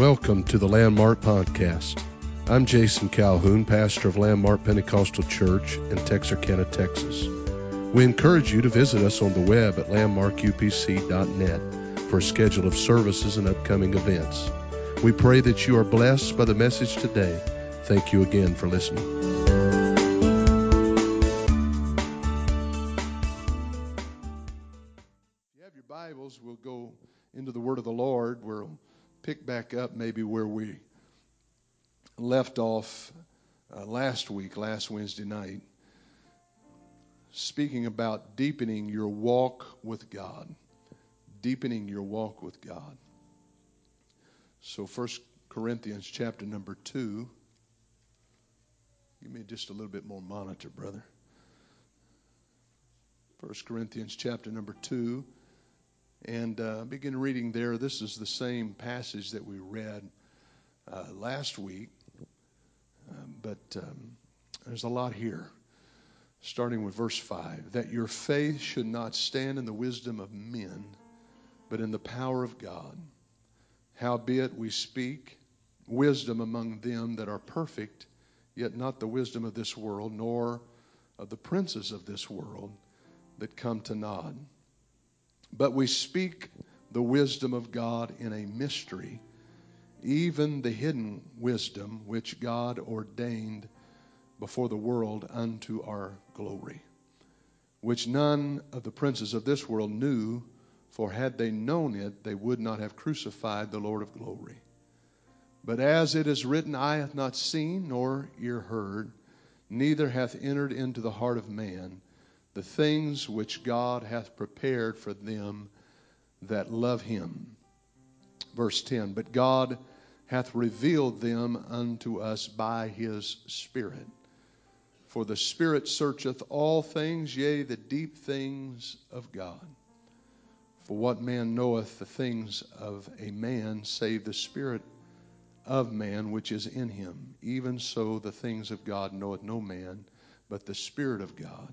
Welcome to the Landmark Podcast. I'm Jason Calhoun, pastor of Landmark Pentecostal Church in Texarkana, Texas. We encourage you to visit us on the web at landmarkupc.net for a schedule of services and upcoming events. We pray that you are blessed by the message today. Thank you again for listening. If you have your Bibles, we'll go into the Word of the Lord. We'll pick back up maybe where we left off last Wednesday night, speaking about deepening your walk with God. Deepening your walk with God. So 1 Corinthians chapter number 2. Give me just a little bit more monitor, brother. 1 Corinthians chapter number 2. And begin reading there. This is the same passage that we read last week. But there's a lot here. Starting with verse 5. That your faith should not stand in the wisdom of men, but in the power of God. Howbeit we speak wisdom among them that are perfect, yet not the wisdom of this world, nor of the princes of this world that come to naught. But we speak the wisdom of God in a mystery, even the hidden wisdom which God ordained before the world unto our glory, which none of the princes of this world knew. For had they known it, they would not have crucified the Lord of glory. But as it is written, eye hath not seen, nor ear heard, neither hath entered into the heart of man, the things which God hath prepared for them that love him. Verse 10, but God hath revealed them unto us by his Spirit. For the Spirit searcheth all things, yea, the deep things of God. For what man knoweth the things of a man, save the spirit of man which is in him? Even so the things of God knoweth no man, but the Spirit of God.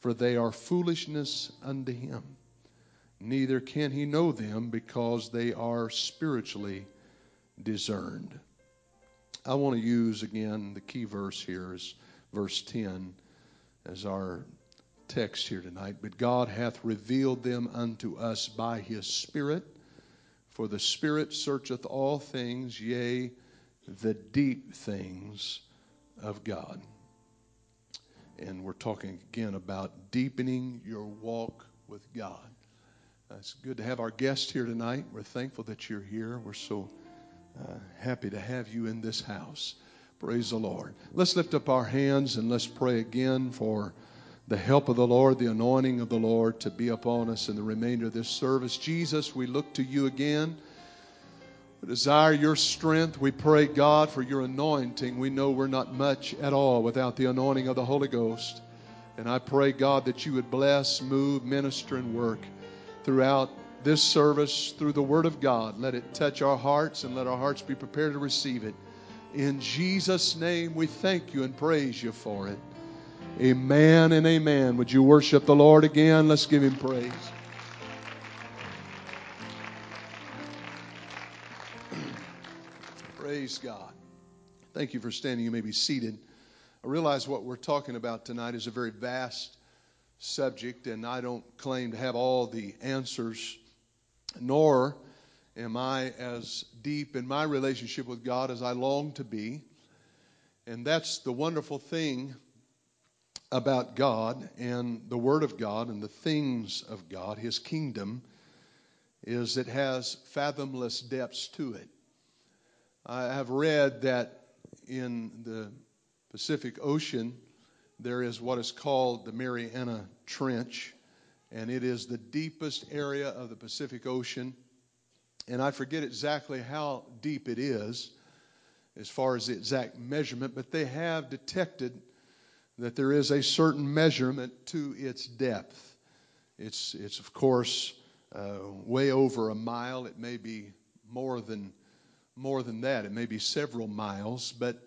for they are foolishness unto him. Neither can he know them, because they are spiritually discerned. I want to use again the key verse here is verse 10 as our text here tonight. But God hath revealed them unto us by his Spirit, for the Spirit searcheth all things, yea, the deep things of God. And we're talking again about deepening your walk with God. It's good to have our guest here tonight. We're thankful that you're here. We're so happy to have you in this house. Praise the Lord. Let's lift up our hands and let's pray again for the help of the Lord, the anointing of the Lord to be upon us in the remainder of this service. Jesus, we look to you again. We desire your strength. We pray, God, for your anointing. We know we're not much at all without the anointing of the Holy Ghost. And I pray, God, that you would bless, move, minister, and work throughout this service through the Word of God. Let it touch our hearts and let our hearts be prepared to receive it. In Jesus' name, we thank you and praise you for it. Amen and amen. Would you worship the Lord again? Let's give him praise. Praise God. Thank you for standing. You may be seated. I realize what we're talking about tonight is a very vast subject, and I don't claim to have all the answers, nor am I as deep in my relationship with God as I long to be. And that's the wonderful thing about God and the Word of God and the things of God, his kingdom, is it has fathomless depths to it. I have read that in the Pacific Ocean, there is what is called the Mariana Trench, and it is the deepest area of the Pacific Ocean And I forget exactly how deep it is as far as the exact measurement, but they have detected that there is a certain measurement to its depth. It's of course, way over a mile. It may be more than that. It may be several miles, but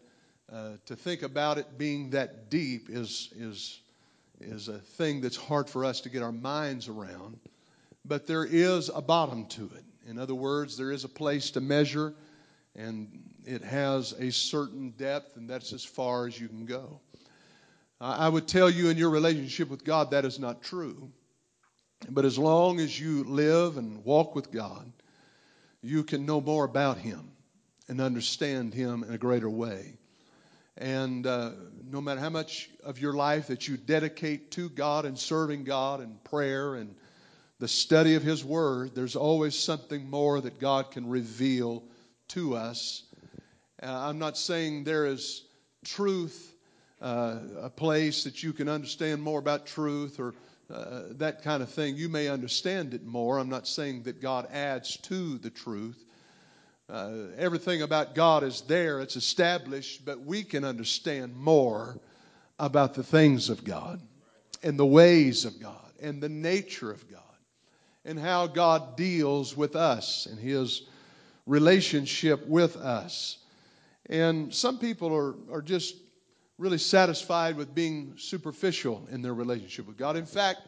to think about it being that deep is a thing that's hard for us to get our minds around. But there is a bottom to it. In other words, there is a place to measure, and it has a certain depth, and that's as far as you can go. I would tell you in your relationship with God, that is not true. But as long as you live and walk with God, you can know more about Him and understand Him in a greater way. And no matter how much of your life that you dedicate to God and serving God and prayer and the study of His Word, there's always something more that God can reveal to us. I'm not saying there is truth, a place that you can understand more about truth or that kind of thing. You may understand it more. I'm not saying that God adds to the truth. Everything about God is there. It's established, but we can understand more about the things of God and the ways of God and the nature of God and how God deals with us and His relationship with us. And some people are just really satisfied with being superficial in their relationship with God. In fact,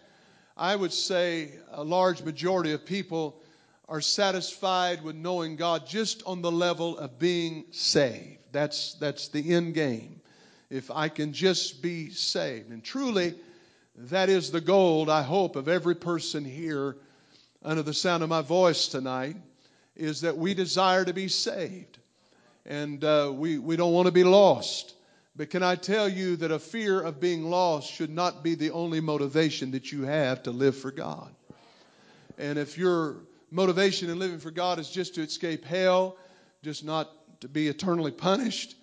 I would say a large majority of people are satisfied with knowing God just on the level of being saved. That's the end game. If I can just be saved. And truly, that is the goal, I hope, of every person here under the sound of my voice tonight, is that we desire to be saved. And we don't want to be lost. But can I tell you that a fear of being lost should not be the only motivation that you have to live for God. And if you're motivation in living for God is just to escape hell, just not to be eternally punished.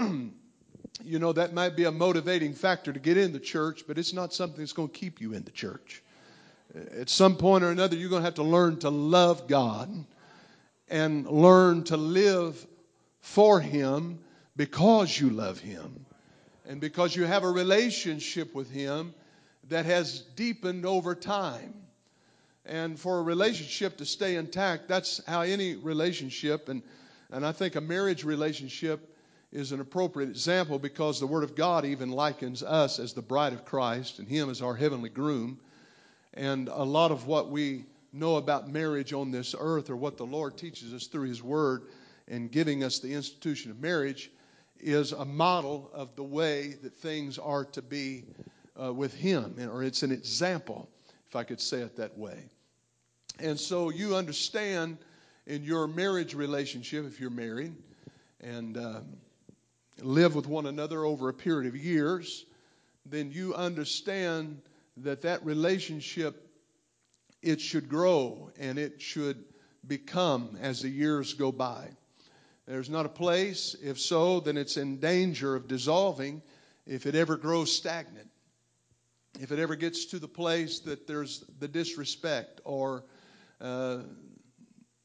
You know, that might be a motivating factor to get in the church, but it's not something that's going to keep you in the church. At some point or another, you're going to have to learn to love God and learn to live for Him because you love Him and because you have a relationship with Him that has deepened over time. And for a relationship to stay intact, that's how any relationship, and I think a marriage relationship is an appropriate example, because the Word of God even likens us as the bride of Christ and Him as our heavenly groom. And a lot of what we know about marriage on this earth, or what the Lord teaches us through His Word and giving us the institution of marriage, is a model of the way that things are to be with Him, or it's an example, if I could say it that way. And so you understand in your marriage relationship, if you're married, and live with one another over a period of years, then you understand that that relationship, it should grow and it should become as the years go by. There's not a place, if so, then it's in danger of dissolving if it ever grows stagnant. If it ever gets to the place that there's the disrespect or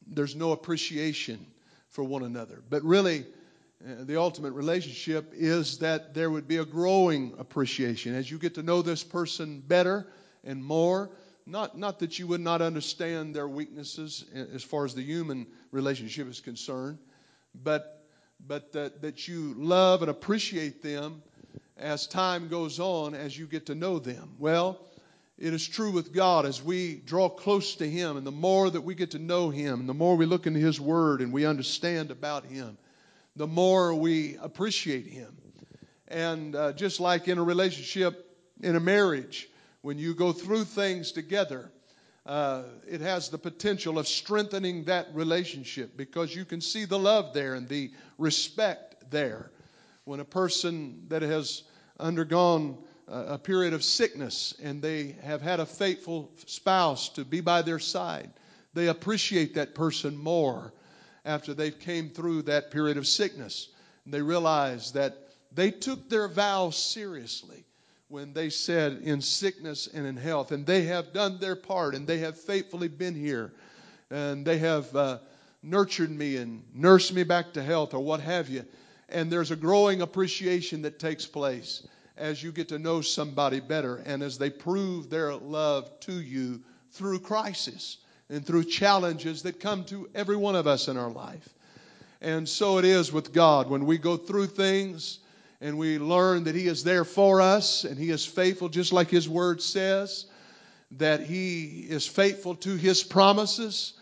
there's no appreciation for one another. But really, the ultimate relationship is that there would be a growing appreciation. As you get to know this person better and more, not that you would not understand their weaknesses as far as the human relationship is concerned, but that you love and appreciate them as time goes on, as you get to know them. Well, it is true with God. As we draw close to Him, and the more that we get to know Him, and the more we look into His Word and we understand about Him, the more we appreciate Him. And just like in a relationship, in a marriage, when you go through things together, it has the potential of strengthening that relationship, because you can see the love there and the respect there. When a person that has undergone a period of sickness and they have had a faithful spouse to be by their side, they appreciate that person more after they've came through that period of sickness. And they realize that they took their vow seriously when they said in sickness and in health, and they have done their part, and they have faithfully been here, and they have nurtured me and nursed me back to health or what have you. And there's a growing appreciation that takes place as you get to know somebody better and as they prove their love to you through crisis and through challenges that come to every one of us in our life. And so it is with God. When we go through things and we learn that He is there for us and He is faithful, just like His Word says, that He is faithful to His promises,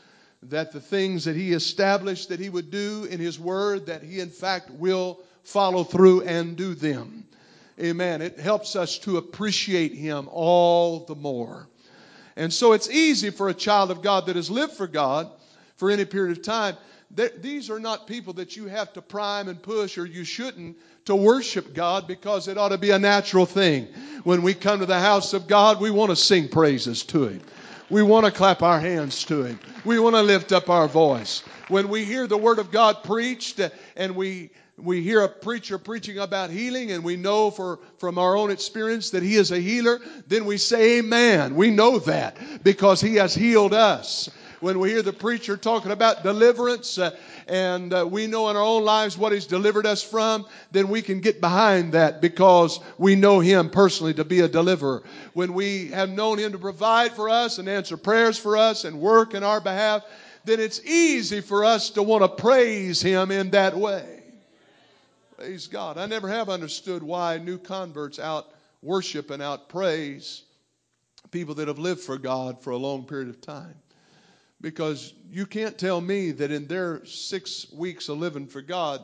that the things that He established that He would do in His Word, that He in fact will follow through and do them. Amen. It helps us to appreciate Him all the more. And so it's easy for a child of God that has lived for God for any period of time. These are not people that you have to prime and push, or you shouldn't, to worship God, because it ought to be a natural thing. When we come to the house of God, we want to sing praises to Him. We want to clap our hands to Him. We want to lift up our voice. When we hear the Word of God preached and we hear a preacher preaching about healing, and we know from our own experience that he is a healer, then we say amen. We know that because he has healed us. When we hear the preacher talking about deliverance and we know in our own lives what he's delivered us from, then we can get behind that because we know him personally to be a deliverer. When we have known him to provide for us and answer prayers for us and work in our behalf, then it's easy for us to want to praise him in that way. Praise God. I never have understood why new converts out worship and out praise people that have lived for God for a long period of time. Because you can't tell me that in their 6 weeks of living for God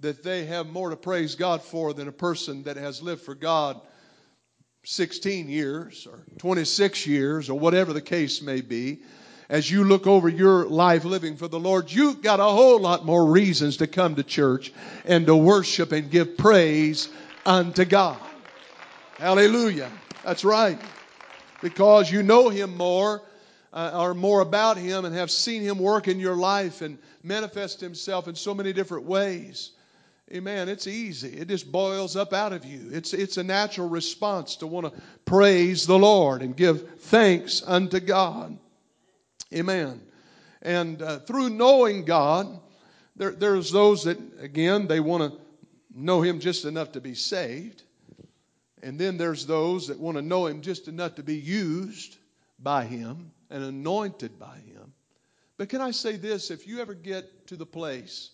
that they have more to praise God for than a person that has lived for God 16 years or 26 years or whatever the case may be. As you look over your life living for the Lord, you've got a whole lot more reasons to come to church and to worship and give praise unto God. Hallelujah. That's right. Because you know him more, or more about him, and have seen him work in your life and manifest himself in so many different ways. Amen. It's easy. It just boils up out of you. It's a natural response to want to praise the Lord and give thanks unto God. Amen. And through knowing God, there's those that, again, they want to know him just enough to be saved. And then there's those that want to know him just enough to be used by him and anointed by him. But can I say this? If you ever get to the place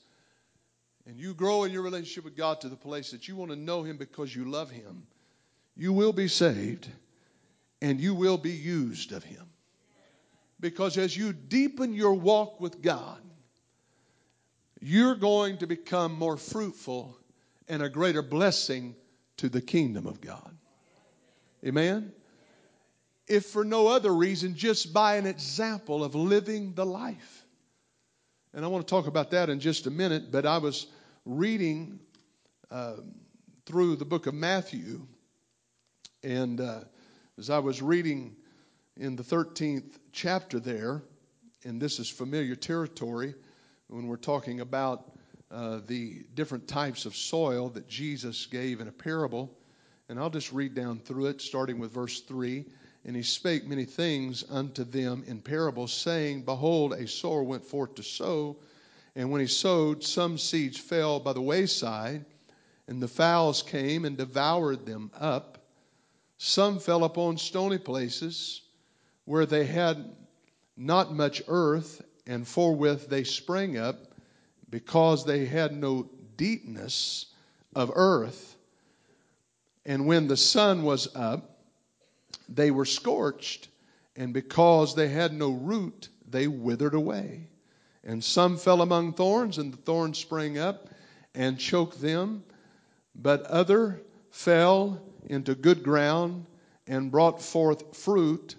and you grow in your relationship with God to the place that you want to know him because you love him, you will be saved and you will be used of him. Because as you deepen your walk with God, you're going to become more fruitful and a greater blessing to the kingdom of God. Amen? If for no other reason, just by an example of living the life. And I want to talk about that in just a minute, but I was reading through the book of Matthew, and as I was reading in the 13th chapter there, and this is familiar territory when we're talking about the different types of soil that Jesus gave in a parable. And I'll just read down through it, starting with verse 3. And he spake many things unto them in parables, saying, Behold, a sower went forth to sow. And when he sowed, some seeds fell by the wayside, and the fowls came and devoured them up. Some fell upon stony places, where they had not much earth, and forthwith they sprang up, because they had no deepness of earth. And when the sun was up, they were scorched, and because they had no root, they withered away. And some fell among thorns, and the thorns sprang up and choked them. But other fell into good ground and brought forth fruit,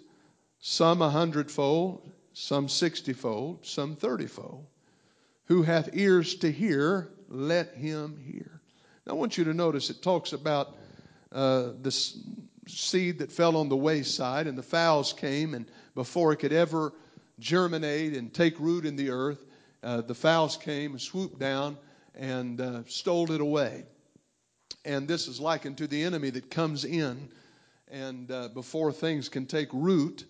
some 100-fold, some 60-fold, some 30-fold. Who hath ears to hear, let him hear. Now I want you to notice it talks about this seed that fell on the wayside, and the fowls came, and before it could ever germinate and take root in the earth, the fowls came and swooped down and stole it away. And this is likened to the enemy that comes in, and before things can take root,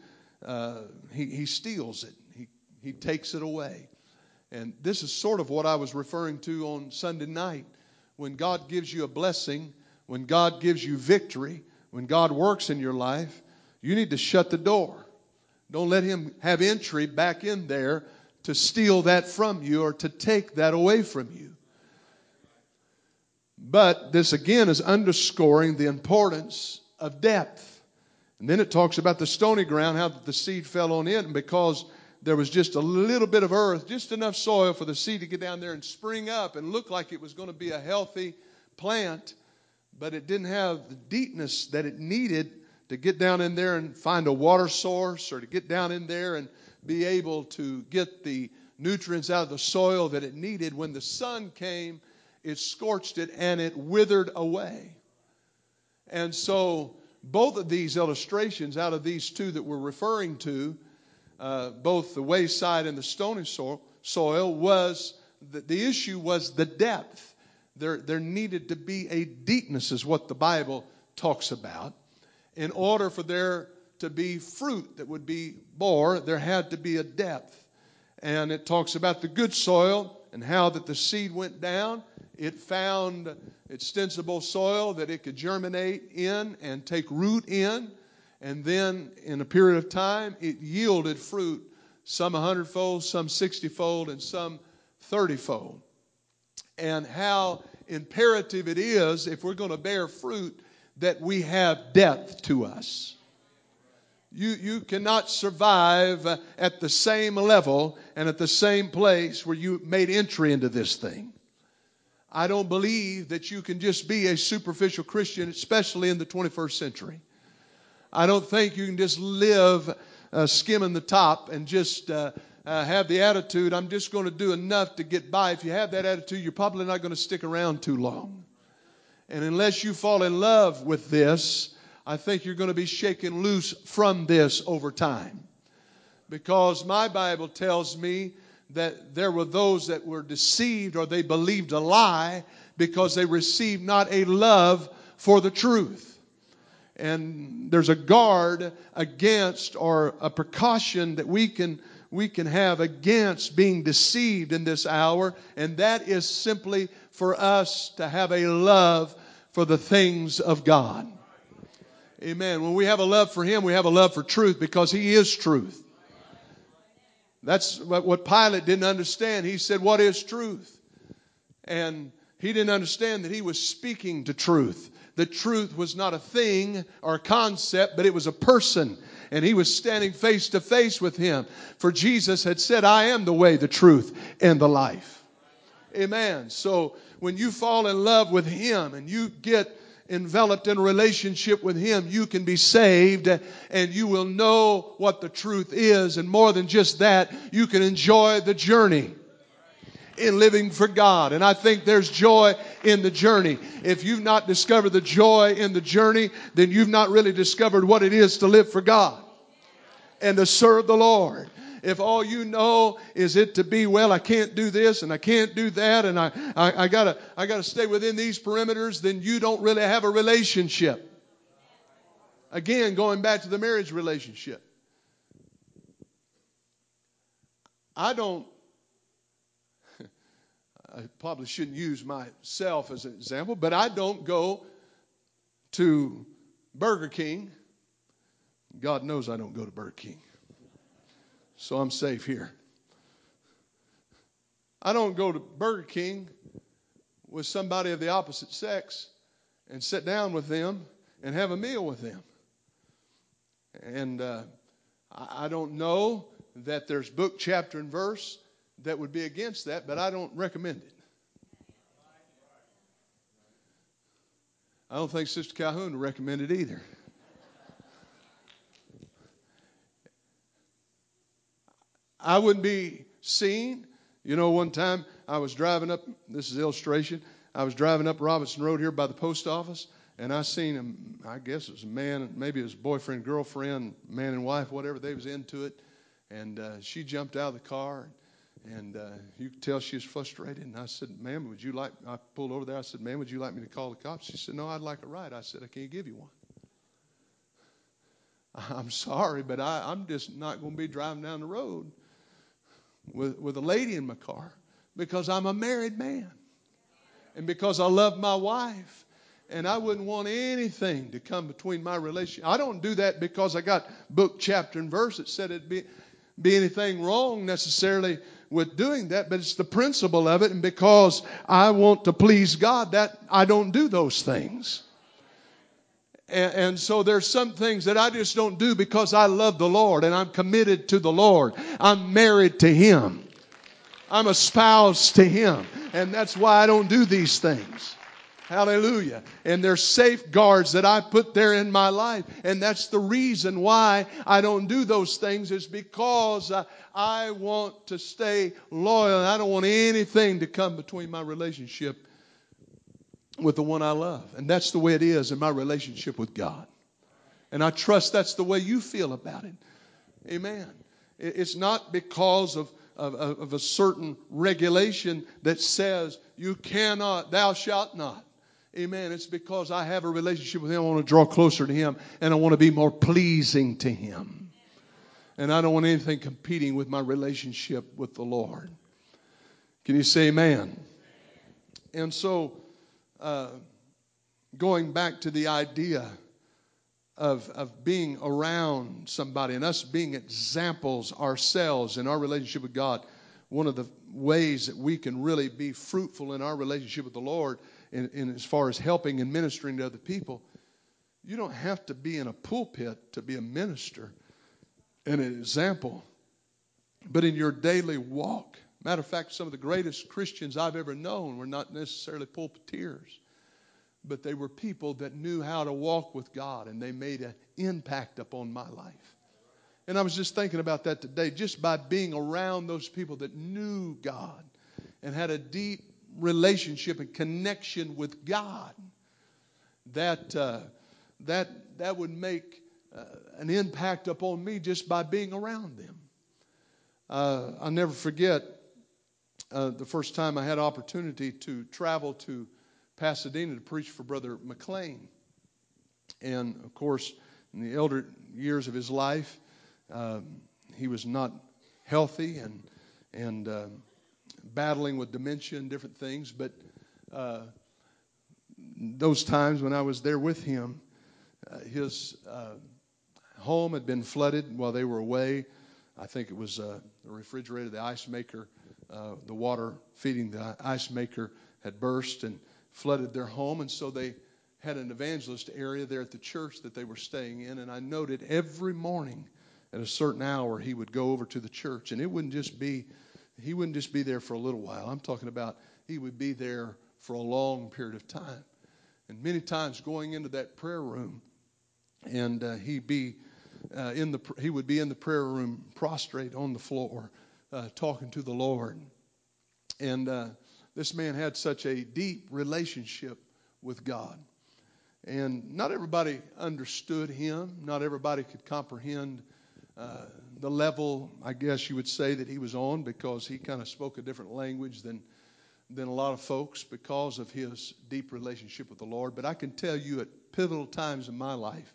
he steals it. He takes it away. And this is sort of what I was referring to on Sunday night. When God gives you a blessing, when God gives you victory, when God works in your life, you need to shut the door. Don't let him have entry back in there to steal that from you or to take that away from you. But this again is underscoring the importance of depth. And then it talks about the stony ground, how the seed fell on it. And because there was just a little bit of earth, just enough soil for the seed to get down there and spring up and look like it was going to be a healthy plant. But it didn't have the deepness that it needed to get down in there and find a water source, or to get down in there and be able to get the nutrients out of the soil that it needed. When the sun came, it scorched it and it withered away. And so both of these illustrations, out of these two that we're referring to, both the wayside and the stony soil, was the issue was the depth. There needed to be a deepness, is what the Bible talks about. In order for there to be fruit that would be born, there had to be a depth. And it talks about the good soil and how that the seed went down. It found extensible soil that it could germinate in and take root in. And then in a period of time, it yielded fruit, some 100-fold, some 60-fold, and some 30-fold. And how imperative it is, if we're going to bear fruit, that we have depth to us. You cannot survive at the same level and at the same place where you made entry into this thing. I don't believe that you can just be a superficial Christian, especially in the 21st century. I don't think you can just live skimming the top and just have the attitude, I'm just going to do enough to get by. If you have that attitude, you're probably not going to stick around too long. And unless you fall in love with this, I think you're going to be shaken loose from this over time. Because my Bible tells me that there were those that were deceived, or they believed a lie, because they received not a love for the truth. And there's a guard against, or a precaution that we can have against being deceived in this hour, and that is simply for us to have a love for the things of God. Amen. When we have a love for Him, we have a love for truth, because He is truth. That's what Pilate didn't understand. He said, what is truth? And he didn't understand that he was speaking to truth. The truth was not a thing or a concept, but it was a person. And he was standing face to face with him. For Jesus had said, I am the way, the truth, and the life. Amen. So when you fall in love with Him and you get enveloped in a relationship with Him, you can be saved, and you will know what the truth is. And more than just that, you can enjoy the journey in living for God. And I think there's joy in the journey. If you've not discovered the joy in the journey, then you've not really discovered what it is to live for God and to serve the Lord. If all you know is it to be, well, I can't do this and I can't do that, and I gotta stay within these perimeters, then you don't really have a relationship. Again, going back to the marriage relationship. I probably shouldn't use myself as an example, but I don't go to Burger King. God knows I don't go to Burger King, so I'm safe here. I don't go to Burger King with somebody of the opposite sex and sit down with them and have a meal with them. And I don't know that there's book, chapter, and verse that would be against that, but I don't recommend it. I don't think Sister Calhoun would recommend it either. I wouldn't be seen. You know, one time I was driving up, this is illustration, I was driving up Robinson Road here by the post office, and I seen him, I guess it was a man, maybe his boyfriend, girlfriend, man and wife, whatever, they was into it, and she jumped out of the car, and you could tell she was frustrated, and I said, ma'am, would you like, I pulled over there, I said, ma'am, would you like me to call the cops? She said, no, I'd like a ride. I said, I can't give you one. I'm sorry, but I'm just not going to be driving down the road with a lady in my car because I'm a married man and because I love my wife. And I wouldn't want anything to come between my relationship. I don't do that because I got book, chapter, and verse that said it'd be anything wrong necessarily with doing that, but it's the principle of it. And because I want to please God, that I don't do those things. And so there's some things that I just don't do because I love the Lord and I'm committed to the Lord. I'm married to Him. I'm a spouse to Him. And that's why I don't do these things. Hallelujah. And there's safeguards that I put there in my life. And that's the reason why I don't do those things, is because I want to stay loyal. And I don't want anything to come between my relationship with the one I love. And that's the way it is in my relationship with God. And I trust that's the way you feel about it. Amen. It's not because of a certain regulation that says you cannot, thou shalt not. Amen. It's because I have a relationship with Him. I want to draw closer to Him and I want to be more pleasing to Him. And I don't want anything competing with my relationship with the Lord. Can you say amen? And so going back to the idea of being around somebody and us being examples ourselves in our relationship with God, one of the ways that we can really be fruitful in our relationship with the Lord in as far as helping and ministering to other people, you don't have to be in a pulpit to be a minister and an example. But in your daily walk, matter of fact, some of the greatest Christians I've ever known were not necessarily pulpiteers, but they were people that knew how to walk with God, and they made an impact upon my life. And I was just thinking about that today, just by being around those people that knew God and had a deep relationship and connection with God, that would make an impact upon me just by being around them. I'll never forget the first time I had opportunity to travel to Pasadena to preach for Brother McLean. And, of course, in the elder years of his life, he was not healthy and battling with dementia and different things. But those times when I was there with him, his home had been flooded while they were away. I think it was the refrigerator, the ice maker, the water feeding the ice maker had burst and flooded their home. And so they had an evangelist area there at the church that they were staying in. And I noted every morning at a certain hour, he would go over to the church, and he wouldn't just be there for a little while. I'm talking about he would be there for a long period of time. And many times going into that prayer room, and he would be in the prayer room prostrate on the floor, talking to the Lord. And, this man had such a deep relationship with God. And not everybody understood him. Not everybody could comprehend the level, I guess you would say, that he was on, because he kind of spoke a different language than a lot of folks because of his deep relationship with the Lord. But I can tell you at pivotal times in my life,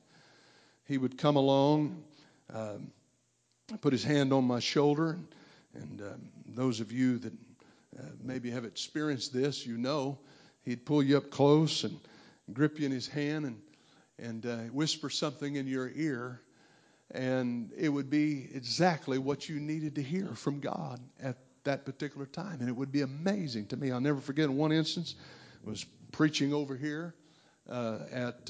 he would come along, put his hand on my shoulder. And those of you that maybe have experienced this, you know, he'd pull you up close and grip you in his hand and whisper something in your ear, and it would be exactly what you needed to hear from God at that particular time. And it would be amazing to me. I'll never forget, in one instance, I was preaching over here at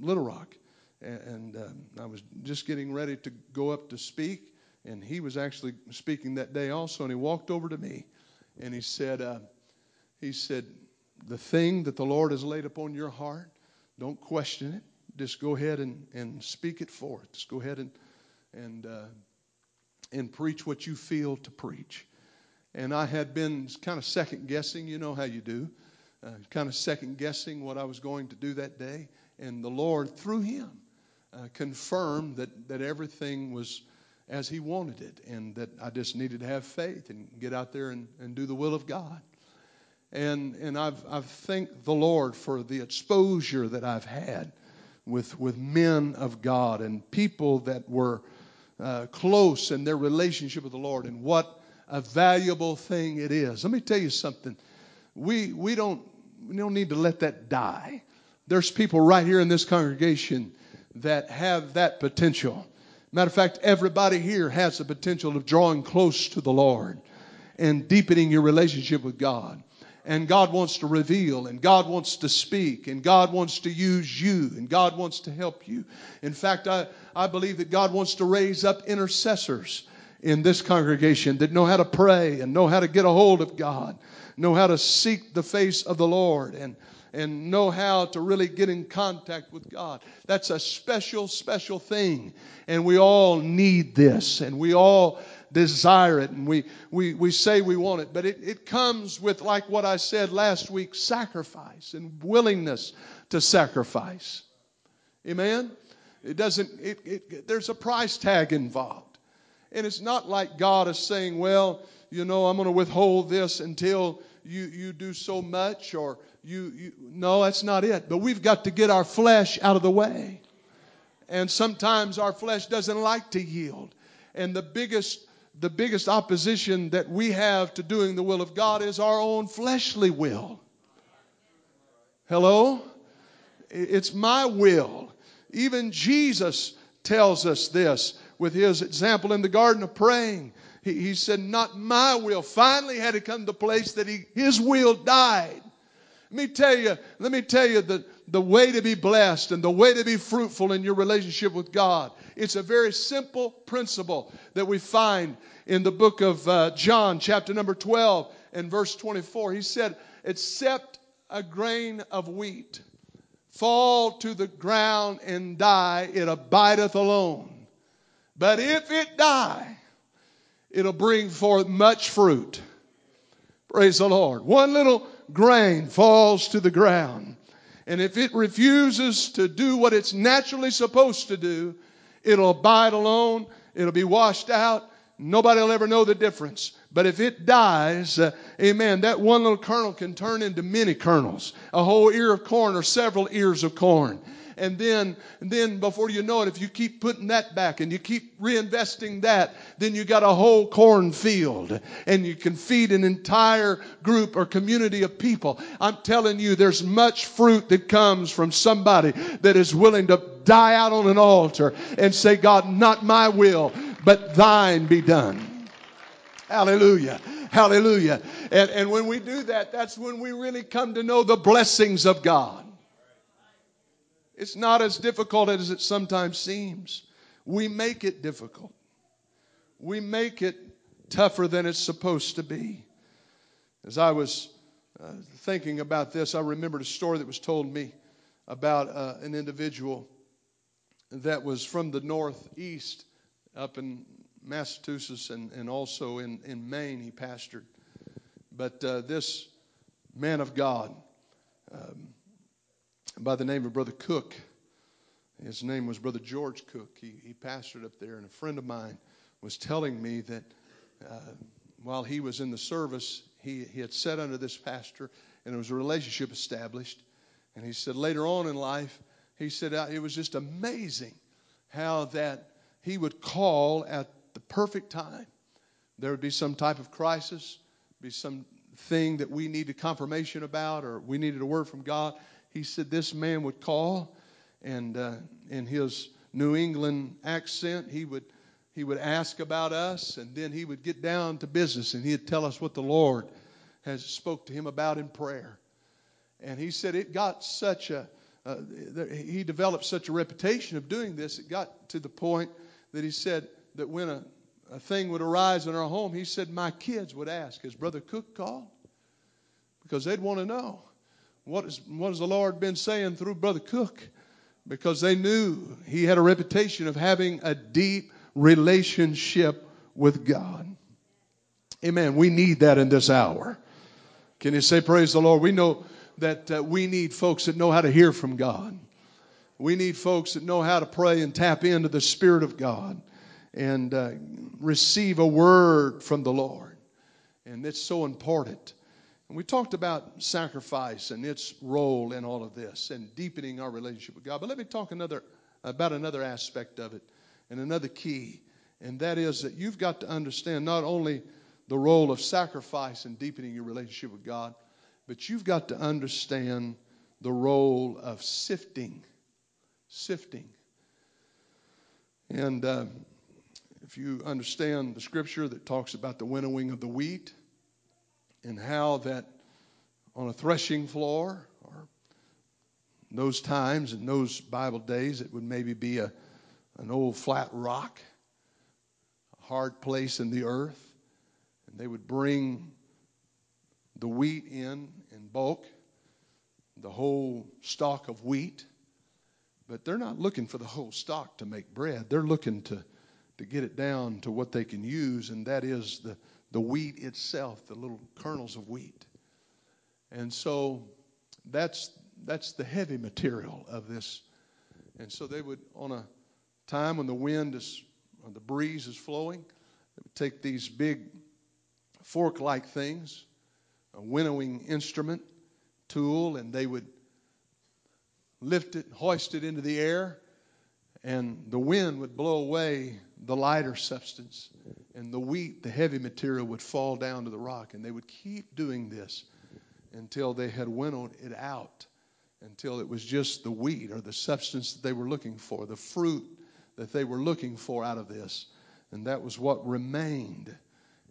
Little Rock, and I was just getting ready to go up to speak, and he was actually speaking that day also, and he walked over to me. And he said, the thing that the Lord has laid upon your heart, don't question it. Just go ahead and speak it forth. Just go ahead and preach what you feel to preach. And I had been kind of second guessing, you know how you do, kind of second guessing what I was going to do that day. And the Lord, through him, confirmed that everything was as he wanted it, and that I just needed to have faith and get out there and do the will of God. And I've thanked the Lord for the exposure that I've had with men of God and people that were close in their relationship with the Lord, and what a valuable thing it is. Let me tell you something. We don't need to let that die. There's people right here in this congregation that have that potential. Matter of fact, everybody here has the potential of drawing close to the Lord and deepening your relationship with God. And God wants to reveal, and God wants to speak, and God wants to use you, and God wants to help you. In fact, I believe that God wants to raise up intercessors in this congregation that know how to pray and know how to get a hold of God, know how to seek the face of the Lord, and know how to really get in contact with God. That's a special, special thing. And we all need this. And we all desire it. And we say we want it. But it comes with, like what I said last week, sacrifice and willingness to sacrifice. Amen? It doesn't, there's a price tag involved. And it's not like God is saying, well, you know, I'm going to withhold this until you do so much, or you no, that's not it. But we've got to get our flesh out of the way. And sometimes our flesh doesn't like to yield. And the biggest opposition that we have to doing the will of God is our own fleshly will. Hello? It's my will. Even Jesus tells us this with his example in the Garden of praying. He said, not my will. Finally had to come to the place that his will died. Let me tell you the way to be blessed and the way to be fruitful in your relationship with God. It's a very simple principle that we find in the book of John, chapter number 12 and verse 24. He said, except a grain of wheat fall to the ground and die, it abideth alone. But if it die, it'll bring forth much fruit. Praise the Lord. One little grain falls to the ground. And if it refuses to do what it's naturally supposed to do, it'll abide alone. It'll be washed out. Nobody will ever know the difference. But if it dies, amen, that one little kernel can turn into many kernels. A whole ear of corn or several ears of corn. And then before you know it, if you keep putting that back and you keep reinvesting that, then you got a whole cornfield and you can feed an entire group or community of people. I'm telling you, there's much fruit that comes from somebody that is willing to die out on an altar and say, God, not my will, but thine be done. Hallelujah. Hallelujah. And when we do that, that's when we really come to know the blessings of God. It's not as difficult as it sometimes seems. We make it difficult. We make it tougher than it's supposed to be. As I was thinking about this, I remembered a story that was told me about an individual that was from the northeast up in Massachusetts and also in Maine. He pastored. But this man of God, by the name of Brother Cook. His name was Brother George Cook. He pastored up there, and a friend of mine was telling me that while he was in the service, he had sat under this pastor, and there was a relationship established. And he said later on in life, he said it was just amazing how that he would call at the perfect time. There would be some type of crisis, be some thing that we needed confirmation about, or we needed a word from God. He said this man would call, and in his New England accent, he would ask about us, and then he would get down to business, and he'd tell us what the Lord has spoke to him about in prayer. And he said it got such a he developed such a reputation of doing this. It got to the point that he said that when a thing would arise in our home, he said my kids would ask, "Has Brother Cook called?" Because they'd want to know. What has the Lord been saying through Brother Cook? Because they knew he had a reputation of having a deep relationship with God. Amen. We need that in this hour. Can you say praise the Lord? We know that we need folks that know how to hear from God. We need folks that know how to pray and tap into the Spirit of God and receive a word from the Lord. And it's so important. And we talked about sacrifice and its role in all of this and deepening our relationship with God. But let me talk about another aspect of it and another key. And that is that you've got to understand not only the role of sacrifice in deepening your relationship with God. But you've got to understand the role of sifting. Sifting. And if you understand the scripture that talks about the winnowing of the wheat and how that on a threshing floor, or those times in those Bible days, it would maybe be an old flat rock, a hard place in the earth. And they would bring the wheat in bulk, the whole stalk of wheat. But they're not looking for the whole stalk to make bread. They're looking to get it down to what they can use, and that is the wheat itself, the little kernels of wheat. And so that's the heavy material of this. And so they would, on a time when the wind is, or the breeze is flowing, they would take these big fork-like things, a winnowing instrument, tool, and they would lift it, hoist it into the air, and the wind would blow away the lighter substance, and the wheat, the heavy material, would fall down to the rock. And they would keep doing this until they had winnowed it out, until it was just the wheat or the substance that they were looking for, the fruit that they were looking for out of this. And that was what remained,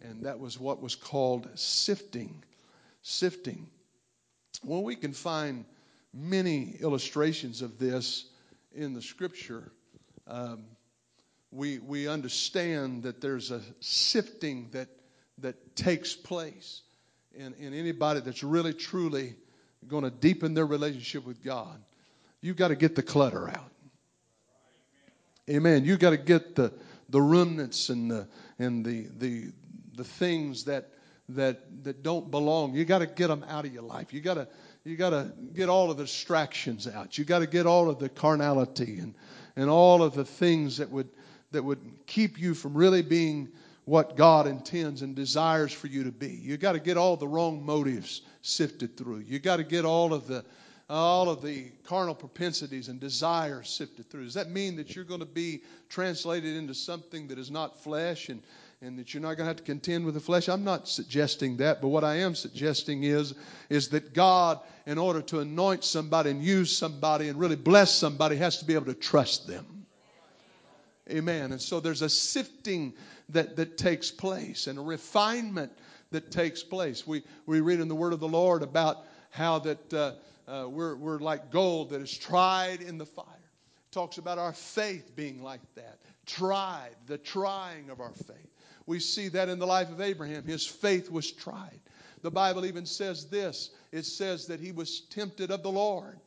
and that was what was called sifting. Sifting. Well, we can find many illustrations of this in the scripture. We understand that there's a sifting that takes place in anybody that's really truly going to deepen their relationship with God. You've got to get the clutter out. Amen. You've got to get the remnants and the things that don't belong. You got to get them out of your life. You got to get all of the distractions out. You got to get all of the carnality and all of the things that would keep you from really being what God intends and desires for you to be. You got to get all the wrong motives sifted through. You got to get all of the carnal propensities and desires sifted through. Does that mean that you're going to be translated into something that is not flesh and that you're not going to have to contend with the flesh? I'm not suggesting that, but what I am suggesting is that God, in order to anoint somebody and use somebody and really bless somebody, has to be able to trust them. Amen. And so there's a sifting that takes place and a refinement that takes place. We read in the Word of the Lord about how that we're like gold that is tried in the fire. It talks about our faith being like that. Tried, the trying of our faith. We see that in the life of Abraham. His faith was tried. The Bible even says this. It says that he was tempted of the Lord.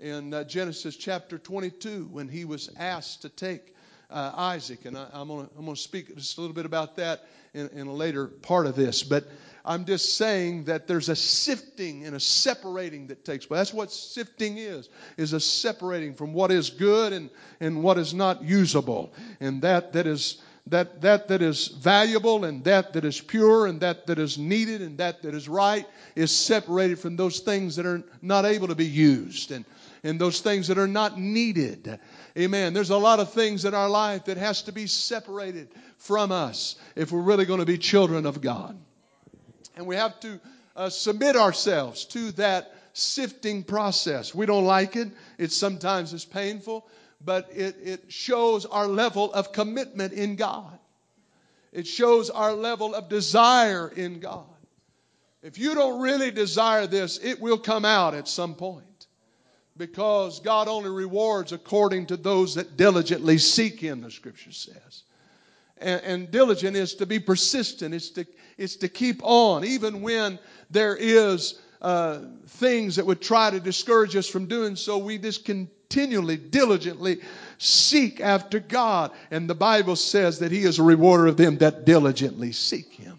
In Genesis chapter 22, when he was asked to take Isaac. And I'm going to speak just a little bit about that in a later part of this. But I'm just saying that there's a sifting and a separating that takes place. That's what sifting is a separating from what is good and what is not usable. And that is valuable, and that is pure, and that is needed, and that is right, is separated from those things that are not able to be used and those things that are not needed. Amen. There's a lot of things in our life that has to be separated from us if we're really going to be children of God. And we have to submit ourselves to that sifting process. We don't like it. It sometimes is painful. But it shows our level of commitment in God. It shows our level of desire in God. If you don't really desire this, it will come out at some point. Because God only rewards according to those that diligently seek Him, the Scripture says. And diligent is to be persistent. It's to keep on, even when there is things that would try to discourage us from doing so. We just continually, diligently seek after God. And the Bible says that He is a rewarder of them that diligently seek Him.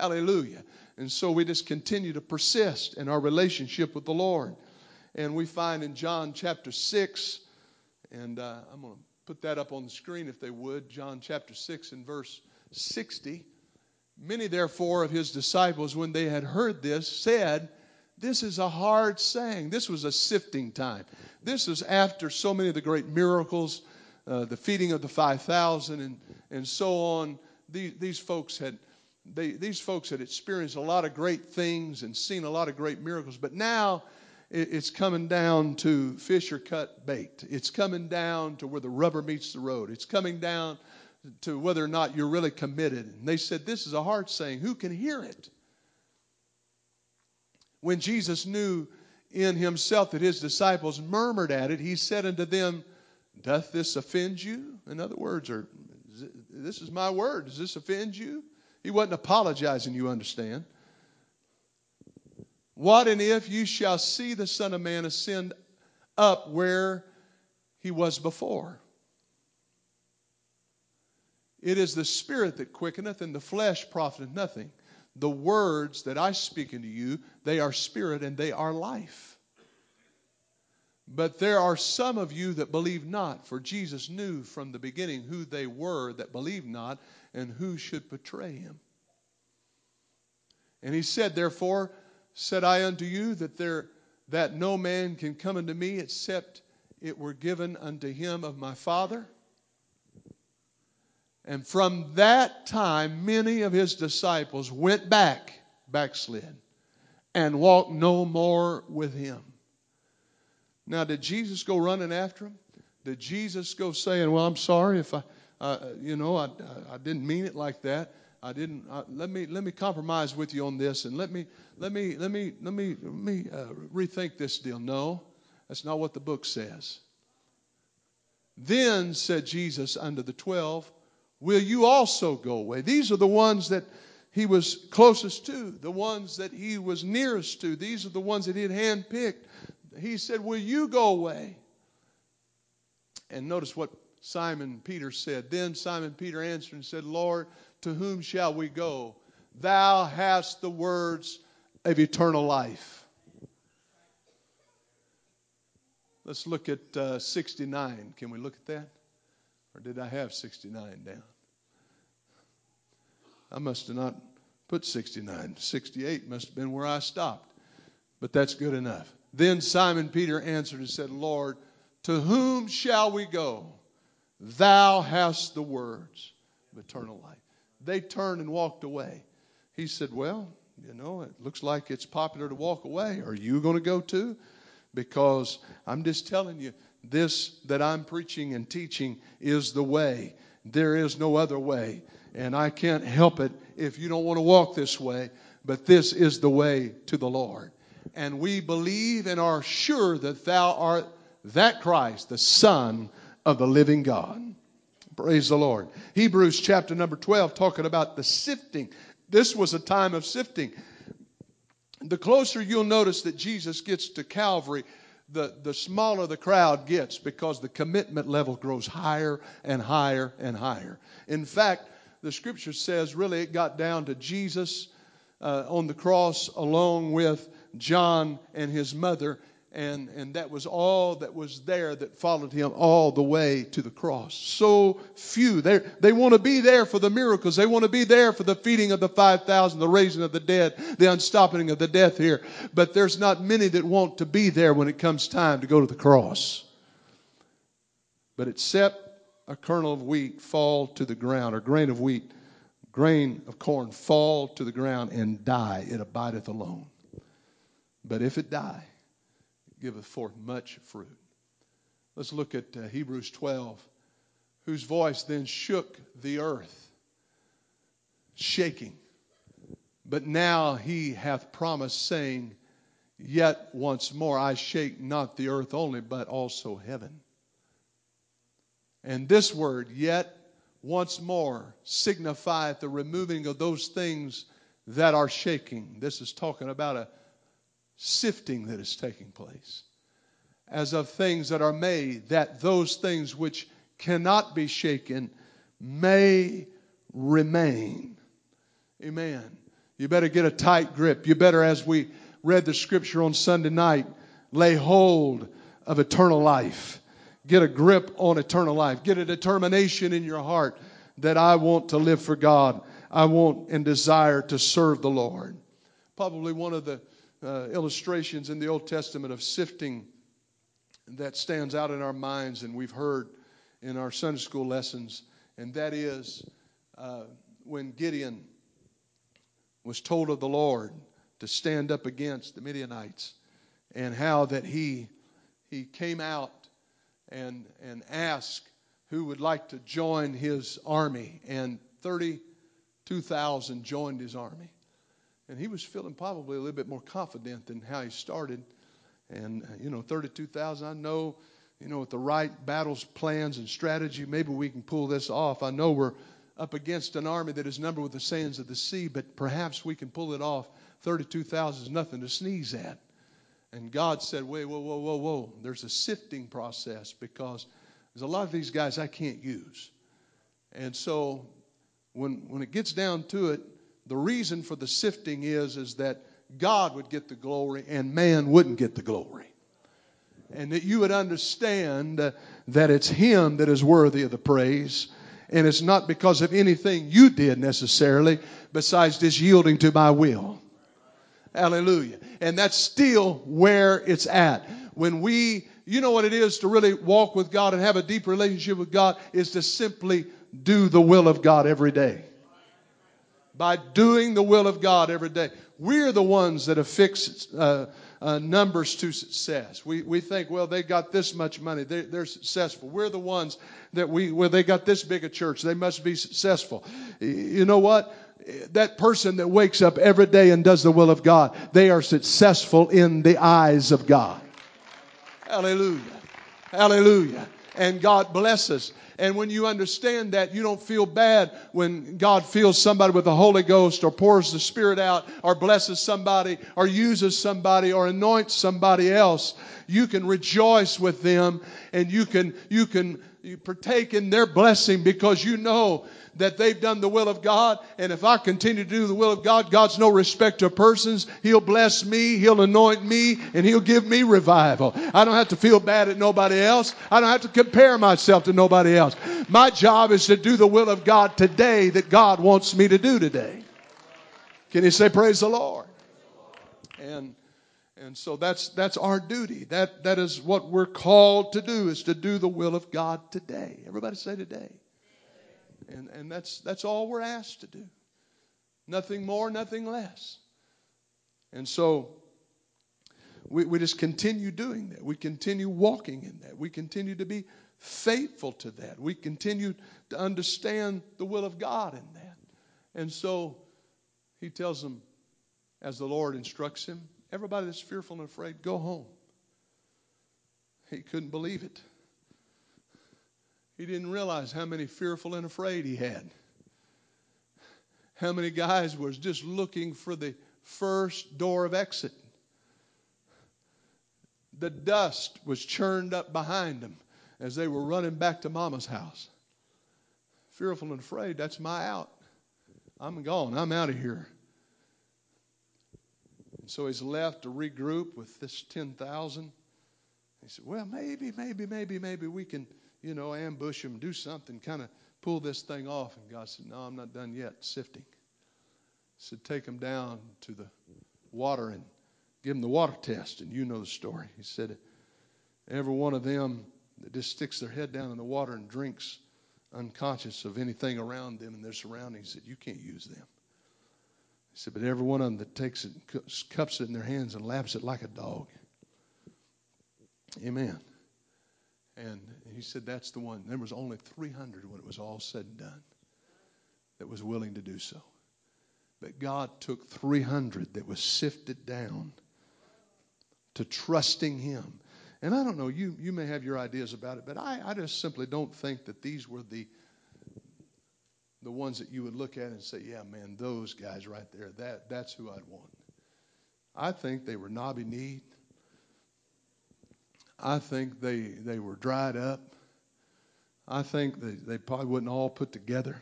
Hallelujah. And so we just continue to persist in our relationship with the Lord. And we find in John chapter 6, and I'm going to put that up on the screen if they would, John chapter 6 and verse 60. Many therefore of His disciples, when they had heard this, said, "This is a hard saying." This was a sifting time. This is after so many of the great miracles, the feeding of the 5,000 and so on. These folks had these folks had experienced a lot of great things and seen a lot of great miracles, but now it's coming down to fish are cut baked. It's coming down to where the rubber meets the road. It's coming down to whether or not you're really committed. And they said, this is a hard saying. Who can hear it? When Jesus knew in himself that his disciples murmured at it, he said unto them, doth this offend you? In other words, or this is my word. Does this offend you? He wasn't apologizing, you understand. What and if you shall see the Son of Man ascend up where he was before? It is the spirit that quickeneth, and the flesh profiteth nothing. The words that I speak unto you, they are spirit and they are life. But there are some of you that believe not, for Jesus knew from the beginning who they were that believed not and who should betray him. And he said, therefore, said I unto you that no man can come unto me except it were given unto him of my Father. And from that time, many of his disciples went back, backslid, and walked no more with him. Now, did Jesus go running after him? Did Jesus go saying, well, I'm sorry if I didn't mean it like that. Let me compromise with you on this, and let me rethink this deal. No, that's not what the book says. Then said Jesus unto the 12, will you also go away? These are the ones that he was closest to, the ones that he was nearest to. These are the ones that he had handpicked. He said, will you go away? And notice what Simon Peter said. Then Simon Peter answered and said, Lord, to whom shall we go? Thou hast the words of eternal life. Let's look at 69. Can we look at that? Or did I have 69 down? I must have not put 69. 68 must have been where I stopped. But that's good enough. Then Simon Peter answered and said, Lord, to whom shall we go? Thou hast the words of eternal life. They turned and walked away. He said, well, it looks like it's popular to walk away. Are you going to go too? Because I'm just telling you, this that I'm preaching and teaching is the way. There is no other way. And I can't help it if you don't want to walk this way. But this is the way to the Lord. And we believe and are sure that thou art that Christ, the Son of the living God. Praise the Lord. Hebrews chapter number 12, talking about the sifting. This was a time of sifting. The closer you'll notice that Jesus gets to Calvary, the smaller the crowd gets, because the commitment level grows higher and higher and higher. In fact, the scripture says really it got down to Jesus on the cross, along with John and his mother. And that was all that was there that followed him all the way to the cross. So few. They want to be there for the miracles. They want to be there for the feeding of the 5,000, the raising of the dead, the unstopping of the death here. But there's not many that want to be there when it comes time to go to the cross. But except a kernel of wheat fall to the ground, or grain of corn fall to the ground and die, it abideth alone. But if it die, giveth forth much fruit. Let's look at Hebrews 12. Whose voice then shook the earth, shaking. But now he hath promised, saying, yet once more I shake not the earth only, but also heaven. And this word, yet once more, signifieth the removing of those things that are shaking. This is talking about a sifting that is taking place, as of things that are made, that those things which cannot be shaken may remain. Amen. You better get a tight grip. You better, as we read the scripture on Sunday night, lay hold of eternal life. Get a grip on eternal life. Get a determination in your heart that I want to live for God. I want and desire to serve the Lord. Probably one of the illustrations in the Old Testament of sifting that stands out in our minds, and we've heard in our Sunday school lessons, and that is when Gideon was told of the Lord to stand up against the Midianites, and how that he came out and asked who would like to join his army, and 32,000 joined his army. And he was feeling probably a little bit more confident than how he started. And, 32,000, I know, with the right battles, plans, and strategy, maybe we can pull this off. I know we're up against an army that is numbered with the sands of the sea, but perhaps we can pull it off. 32,000 is nothing to sneeze at. And God said, wait, whoa. There's a sifting process, because there's a lot of these guys I can't use. And so when it gets down to it, the reason for the sifting is that God would get the glory and man wouldn't get the glory. And that you would understand that it's Him that is worthy of the praise. And it's not because of anything you did necessarily, besides just yielding to my will. Hallelujah. And that's still where it's at. When we, you know what it is to really walk with God and have a deep relationship with God, is to simply do the will of God every day. By doing the will of God every day. We're the ones that affix numbers to success. We think, well, they got this much money, they're successful. We're the ones that they got this big a church, they must be successful. You know what? That person that wakes up every day and does the will of God, they are successful in the eyes of God. Hallelujah. Hallelujah. And God bless us. And when you understand that, you don't feel bad when God fills somebody with the Holy Ghost, or pours the Spirit out, or blesses somebody, or uses somebody, or anoints somebody else. You can rejoice with them, and you can partake in their blessing, because you know that they've done the will of God. And if I continue to do the will of God, God's no respecter of persons. He'll bless me, He'll anoint me, and He'll give me revival. I don't have to feel bad at nobody else. I don't have to compare myself to nobody else. My job is to do the will of God today that God wants me to do today. Can you say praise the Lord? And so that's our duty. That is what we're called to do, is to do the will of God today. Everybody say today. And that's all we're asked to do. Nothing more, nothing less. And so we just continue doing that. We continue walking in that. We continue to be faithful to that. We continue to understand the will of God in that. And so he tells them, as the Lord instructs him, everybody that's fearful and afraid, go home. He couldn't believe it. He didn't realize how many fearful and afraid he had. How many guys was just looking for the first door of exit. The dust was churned up behind them as they were running back to mama's house. Fearful and afraid, that's my out. I'm gone. I'm out of here. And so he's left to regroup with this 10,000. He said, well, maybe we can... ambush them, do something, kind of pull this thing off. And God said, no, I'm not done yet sifting. He said, take them down to the water and give them the water test. And you know the story. He said, every one of them that just sticks their head down in the water and drinks unconscious of anything around them and their surroundings, he said, you can't use them. He said, but every one of them that takes it, cups it in their hands and laps it like a dog. Amen. And he said, that's the one. There was only 300 when it was all said and done that was willing to do so. But God took 300 that was sifted down to trusting him. And I don't know, you may have your ideas about it, but I just simply don't think that these were the ones that you would look at and say, yeah, man, those guys right there, that's who I'd want. I think they were knobby-kneed. I think they were dried up. I think they probably wouldn't all put together.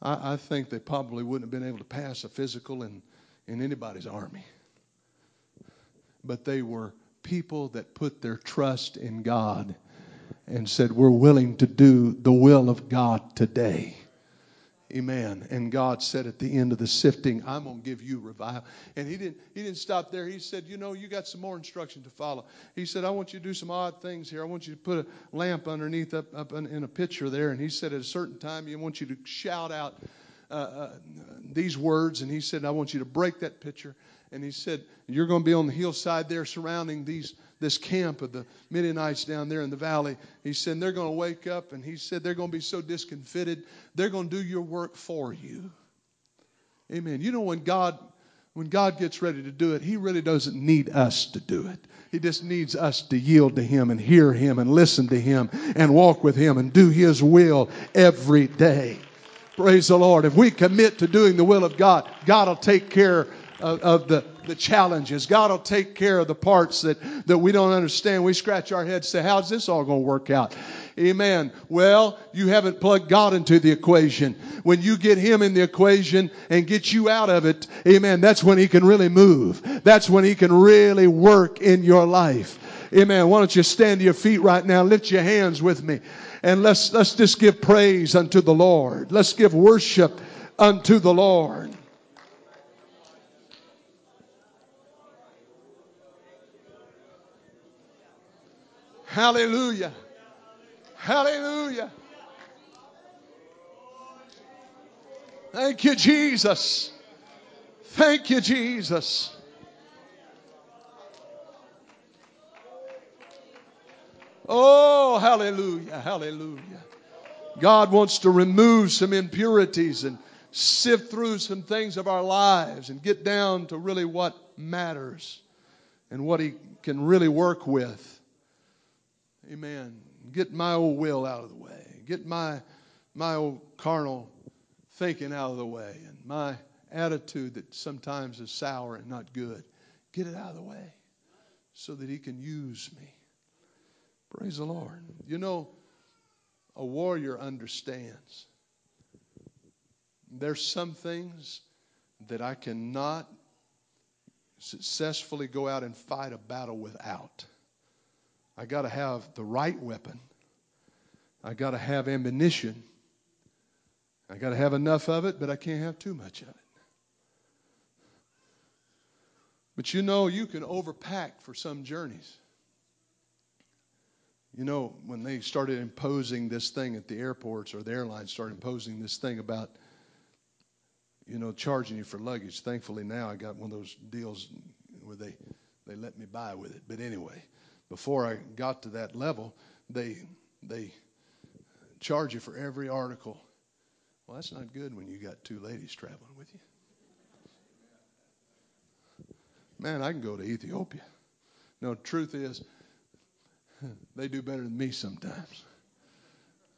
I think they probably wouldn't have been able to pass a physical in anybody's army. But they were people that put their trust in God and said, we're willing to do the will of God today. Amen. And God said at the end of the sifting, I'm going to give you revival. And he didn't stop there. He said, you got some more instruction to follow. He said, I want you to do some odd things here. I want you to put a lamp underneath up in a pitcher there. And he said, at a certain time, I want you to shout out these words, and he said, I want you to break that picture. And he said, you're going to be on the hillside there surrounding this camp of the Midianites down there in the valley. He said, and they're going to wake up, and he said, they're going to be so discomfited, they're going to do your work for you. Amen. You know, when God gets ready to do it, he really doesn't need us to do it. He just needs us to yield to him and hear him and listen to him and walk with him and do his will every day. Praise the Lord. If we commit to doing the will of God, God will take care of the challenges. God will take care of the parts that we don't understand. We scratch our heads and say, how's this all going to work out? Amen. Well, you haven't plugged God into the equation. When you get him in the equation and get you out of it, amen, that's when he can really move. That's when he can really work in your life. Amen. Why don't you stand to your feet right now, lift your hands with me, and let's just give praise unto the Lord. Let's give worship unto the Lord. Hallelujah. Hallelujah. Thank you, Jesus. Thank you, Jesus. Oh, hallelujah, hallelujah. God wants to remove some impurities and sift through some things of our lives and get down to really what matters and what he can really work with. Amen. Get my old will out of the way. Get my old carnal thinking out of the way. And my attitude that sometimes is sour and not good. Get it out of the way so that he can use me. Praise the Lord. You know, a warrior understands. There's some things that I cannot successfully go out and fight a battle without. I got to have the right weapon. I got to have ammunition. I got to have enough of it, but I can't have too much of it. But you know, you can overpack for some journeys. You know, when they started imposing this thing at the airports, or the airlines started imposing this thing about, you know, charging you for luggage. Thankfully now I got one of those deals where they let me buy with it. But anyway, before I got to that level, they charge you for every article. Well, that's not good when you got two ladies traveling with you. Man, I can go to Ethiopia. No, the truth is, they do better than me sometimes.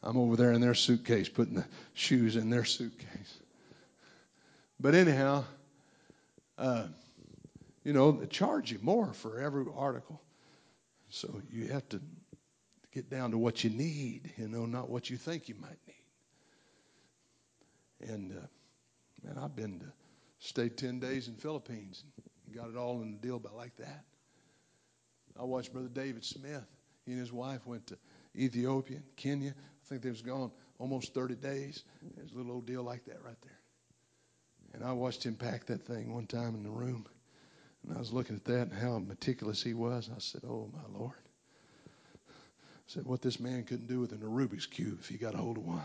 I'm over there in their suitcase, putting the shoes in their suitcase. But anyhow, you know, they charge you more for every article. So you have to get down to what you need, you know, not what you think you might need. And, man, I've been to stay 10 days in Philippines and got it all in the deal about like that. I watched Brother David Smith. He and his wife went to Ethiopia and Kenya. I think they was gone almost 30 days. There's a little old deal like that right there. And I watched him pack that thing one time in the room. And I was looking at that and how meticulous he was. And I said, oh, my Lord. I said, what this man couldn't do within a Rubik's Cube if he got a hold of one.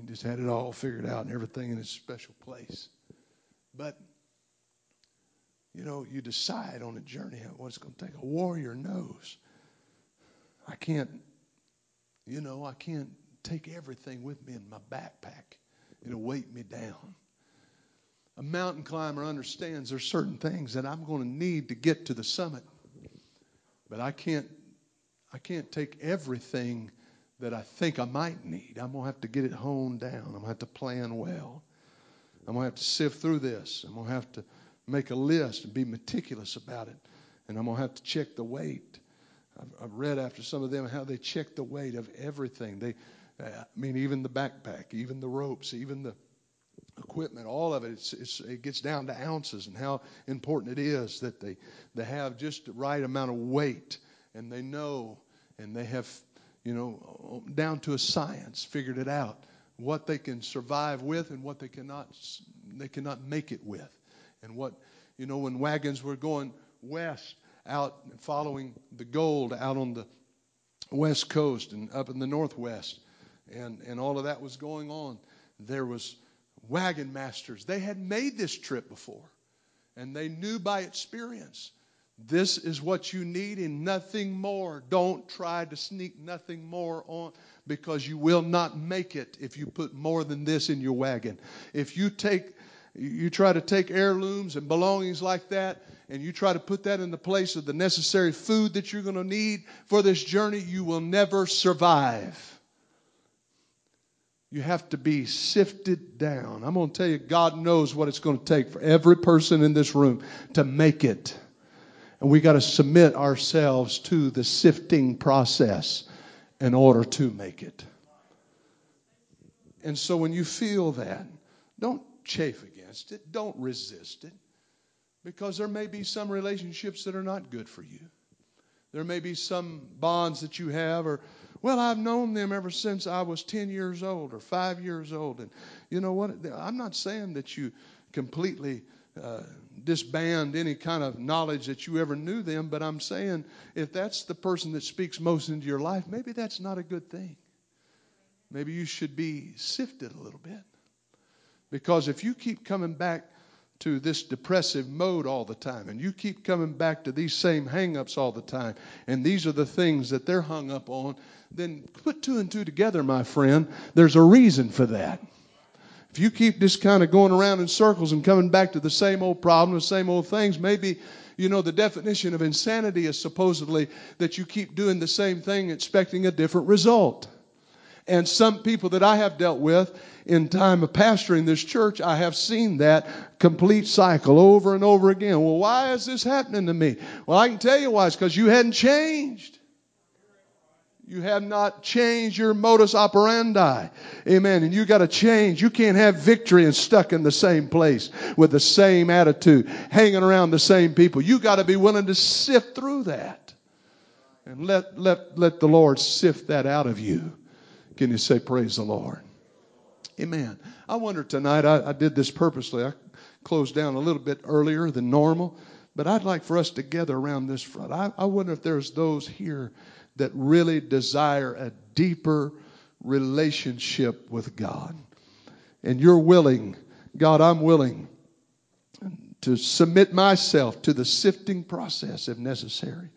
He just had it all figured out and everything in its special place. But, you know, you decide on a journey what it's going to take. A warrior knows. I can't take everything with me in my backpack. It'll weight me down. A mountain climber understands there's certain things that I'm going to need to get to the summit. But I can't take everything that I think I might need. I'm going to have to get it honed down. I'm going to have to plan well. I'm going to have to sift through this. I'm going to have to make a list and be meticulous about it. And I'm going to have to check the weight. I've read after some of them how they check the weight of everything. Even the backpack, even the ropes, even the equipment, all of it, it gets down to ounces and how important it is that they have just the right amount of weight, and they know, and they have, you know, down to a science, figured it out, what they can survive with and what they cannot make it with. And what, you know, when wagons were going west out following the gold out on the west coast and up in the northwest, and all of that was going on, There was wagon masters. They had made this trip before, and they knew by experience, this is what you need and nothing more. Don't try to sneak nothing more on, because you will not make it if you put more than this in your wagon. If you try to take heirlooms and belongings like that, and you try to put that in the place of the necessary food that you're going to need for this journey, you will never survive. You have to be sifted down. I'm going to tell you, God knows what it's going to take for every person in this room to make it. And we got to submit ourselves to the sifting process in order to make it. And so when you feel that, don't chafe against it. Don't resist it. Because there may be some relationships that are not good for you. There may be some bonds that you have, or, well, I've known them ever since I was 10 years old or 5 years old. And you know what? I'm not saying that you completely disband any kind of knowledge that you ever knew them, but I'm saying if that's the person that speaks most into your life, maybe that's not a good thing. Maybe you should be sifted a little bit. Because if you keep coming back to this depressive mode all the time, and you keep coming back to these same hang-ups all the time, and these are the things that they're hung up on, then put two and two together, my friend. There's a reason for that. If you keep just kind of going around in circles and coming back to the same old problem, the same old things, maybe, you know, the definition of insanity is supposedly that you keep doing the same thing expecting a different result. And some people that I have dealt with in time of pastoring this church, I have seen that complete cycle over and over again. Well, why is this happening to me? Well, I can tell you why. It's because you hadn't changed. You have not changed your modus operandi. Amen. And you got to change. You can't have victory and stuck in the same place with the same attitude, hanging around the same people. You got to be willing to sift through that and let the Lord sift that out of you. Can you say praise the Lord? Amen. I wonder tonight, I did this purposely. I closed down a little bit earlier than normal, but I'd like for us to gather around this front. I wonder if there's those here that really desire a deeper relationship with God. And you're willing, God, I'm willing to submit myself to the sifting process if necessary.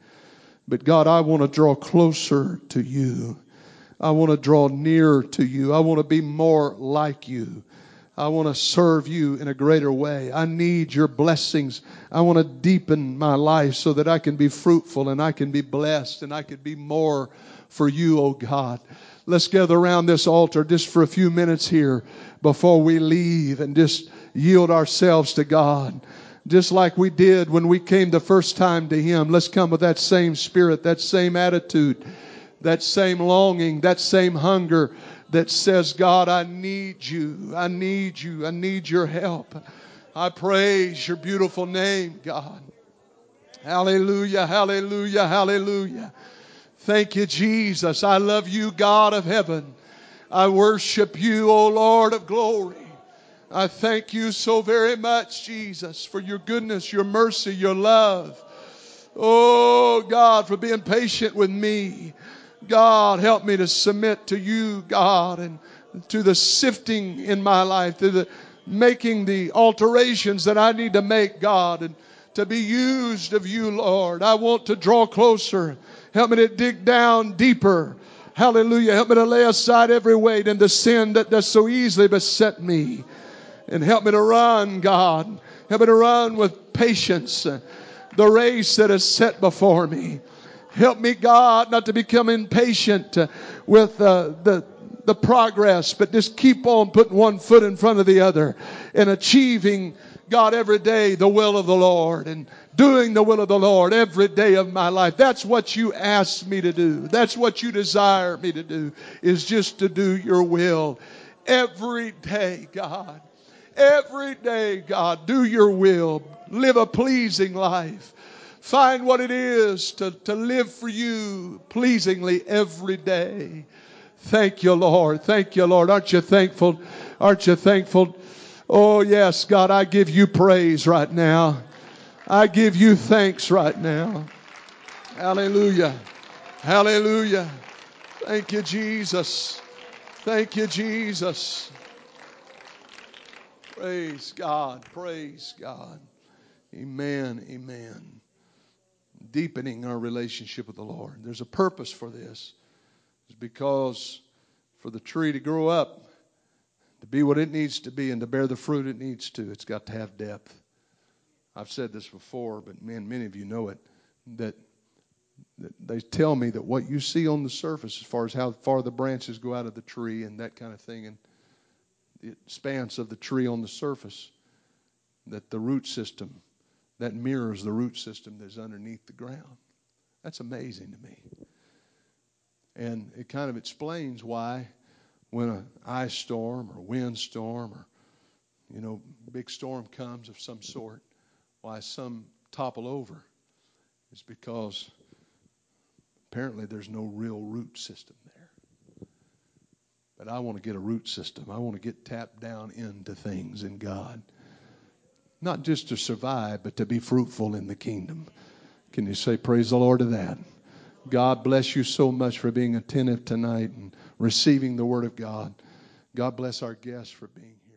But God, I want to draw closer to you. I want to draw nearer to you. I want to be more like you. I want to serve you in a greater way. I need your blessings. I want to deepen my life so that I can be fruitful and I can be blessed and I can be more for you, oh God. Let's gather around this altar just for a few minutes here before we leave and just yield ourselves to God. Just like we did when we came the first time to Him. Let's come with that same spirit, that same attitude, that same longing, that same hunger that says, God, I need you. I need you. I need your help. I praise your beautiful name, God. Hallelujah, hallelujah, hallelujah. Thank you, Jesus. I love you, God of heaven. I worship you, O Lord of glory. I thank you so very much, Jesus, for your goodness, your mercy, your love. Oh, God, for being patient with me. God, help me to submit to you, God, and to the sifting in my life, to the making the alterations that I need to make, God, and to be used of you, Lord. I want to draw closer. Help me to dig down deeper. Hallelujah. Help me to lay aside every weight and the sin that does so easily beset me. And help me to run, God. Help me to run with patience the race that is set before me. Help me, God, not to become impatient with the progress, but just keep on putting one foot in front of the other and achieving, God, every day the will of the Lord and doing the will of the Lord every day of my life. That's what you asked me to do. That's what you desire me to do, is just to do your will every day, God. Every day, God, do your will. Live a pleasing life. Find what it is to live for you pleasingly every day. Thank you, Lord. Thank you, Lord. Aren't you thankful? Aren't you thankful? Oh, yes, God, I give you praise right now. I give you thanks right now. Hallelujah. Hallelujah. Thank you, Jesus. Thank you, Jesus. Praise God. Praise God. Amen. Amen. Deepening our relationship with the Lord. There's a purpose for this. It's because for the tree to grow up, to be what it needs to be and to bear the fruit it needs to, it's got to have depth. I've said this before, but man, many of you know it, that they tell me that what you see on the surface as far as how far the branches go out of the tree and that kind of thing and the expanse of the tree on the surface, that the root system, that mirrors the root system that's underneath the ground. That's amazing to me. And it kind of explains why when an ice storm or windstorm or, you know, big storm comes of some sort, why some topple over. It's because apparently there's no real root system there. But I want to get a root system. I want to get tapped down into things in God. Not just to survive, but to be fruitful in the kingdom. Can you say praise the Lord to that? God bless you so much for being attentive tonight and receiving the word of God. God bless our guests for being here.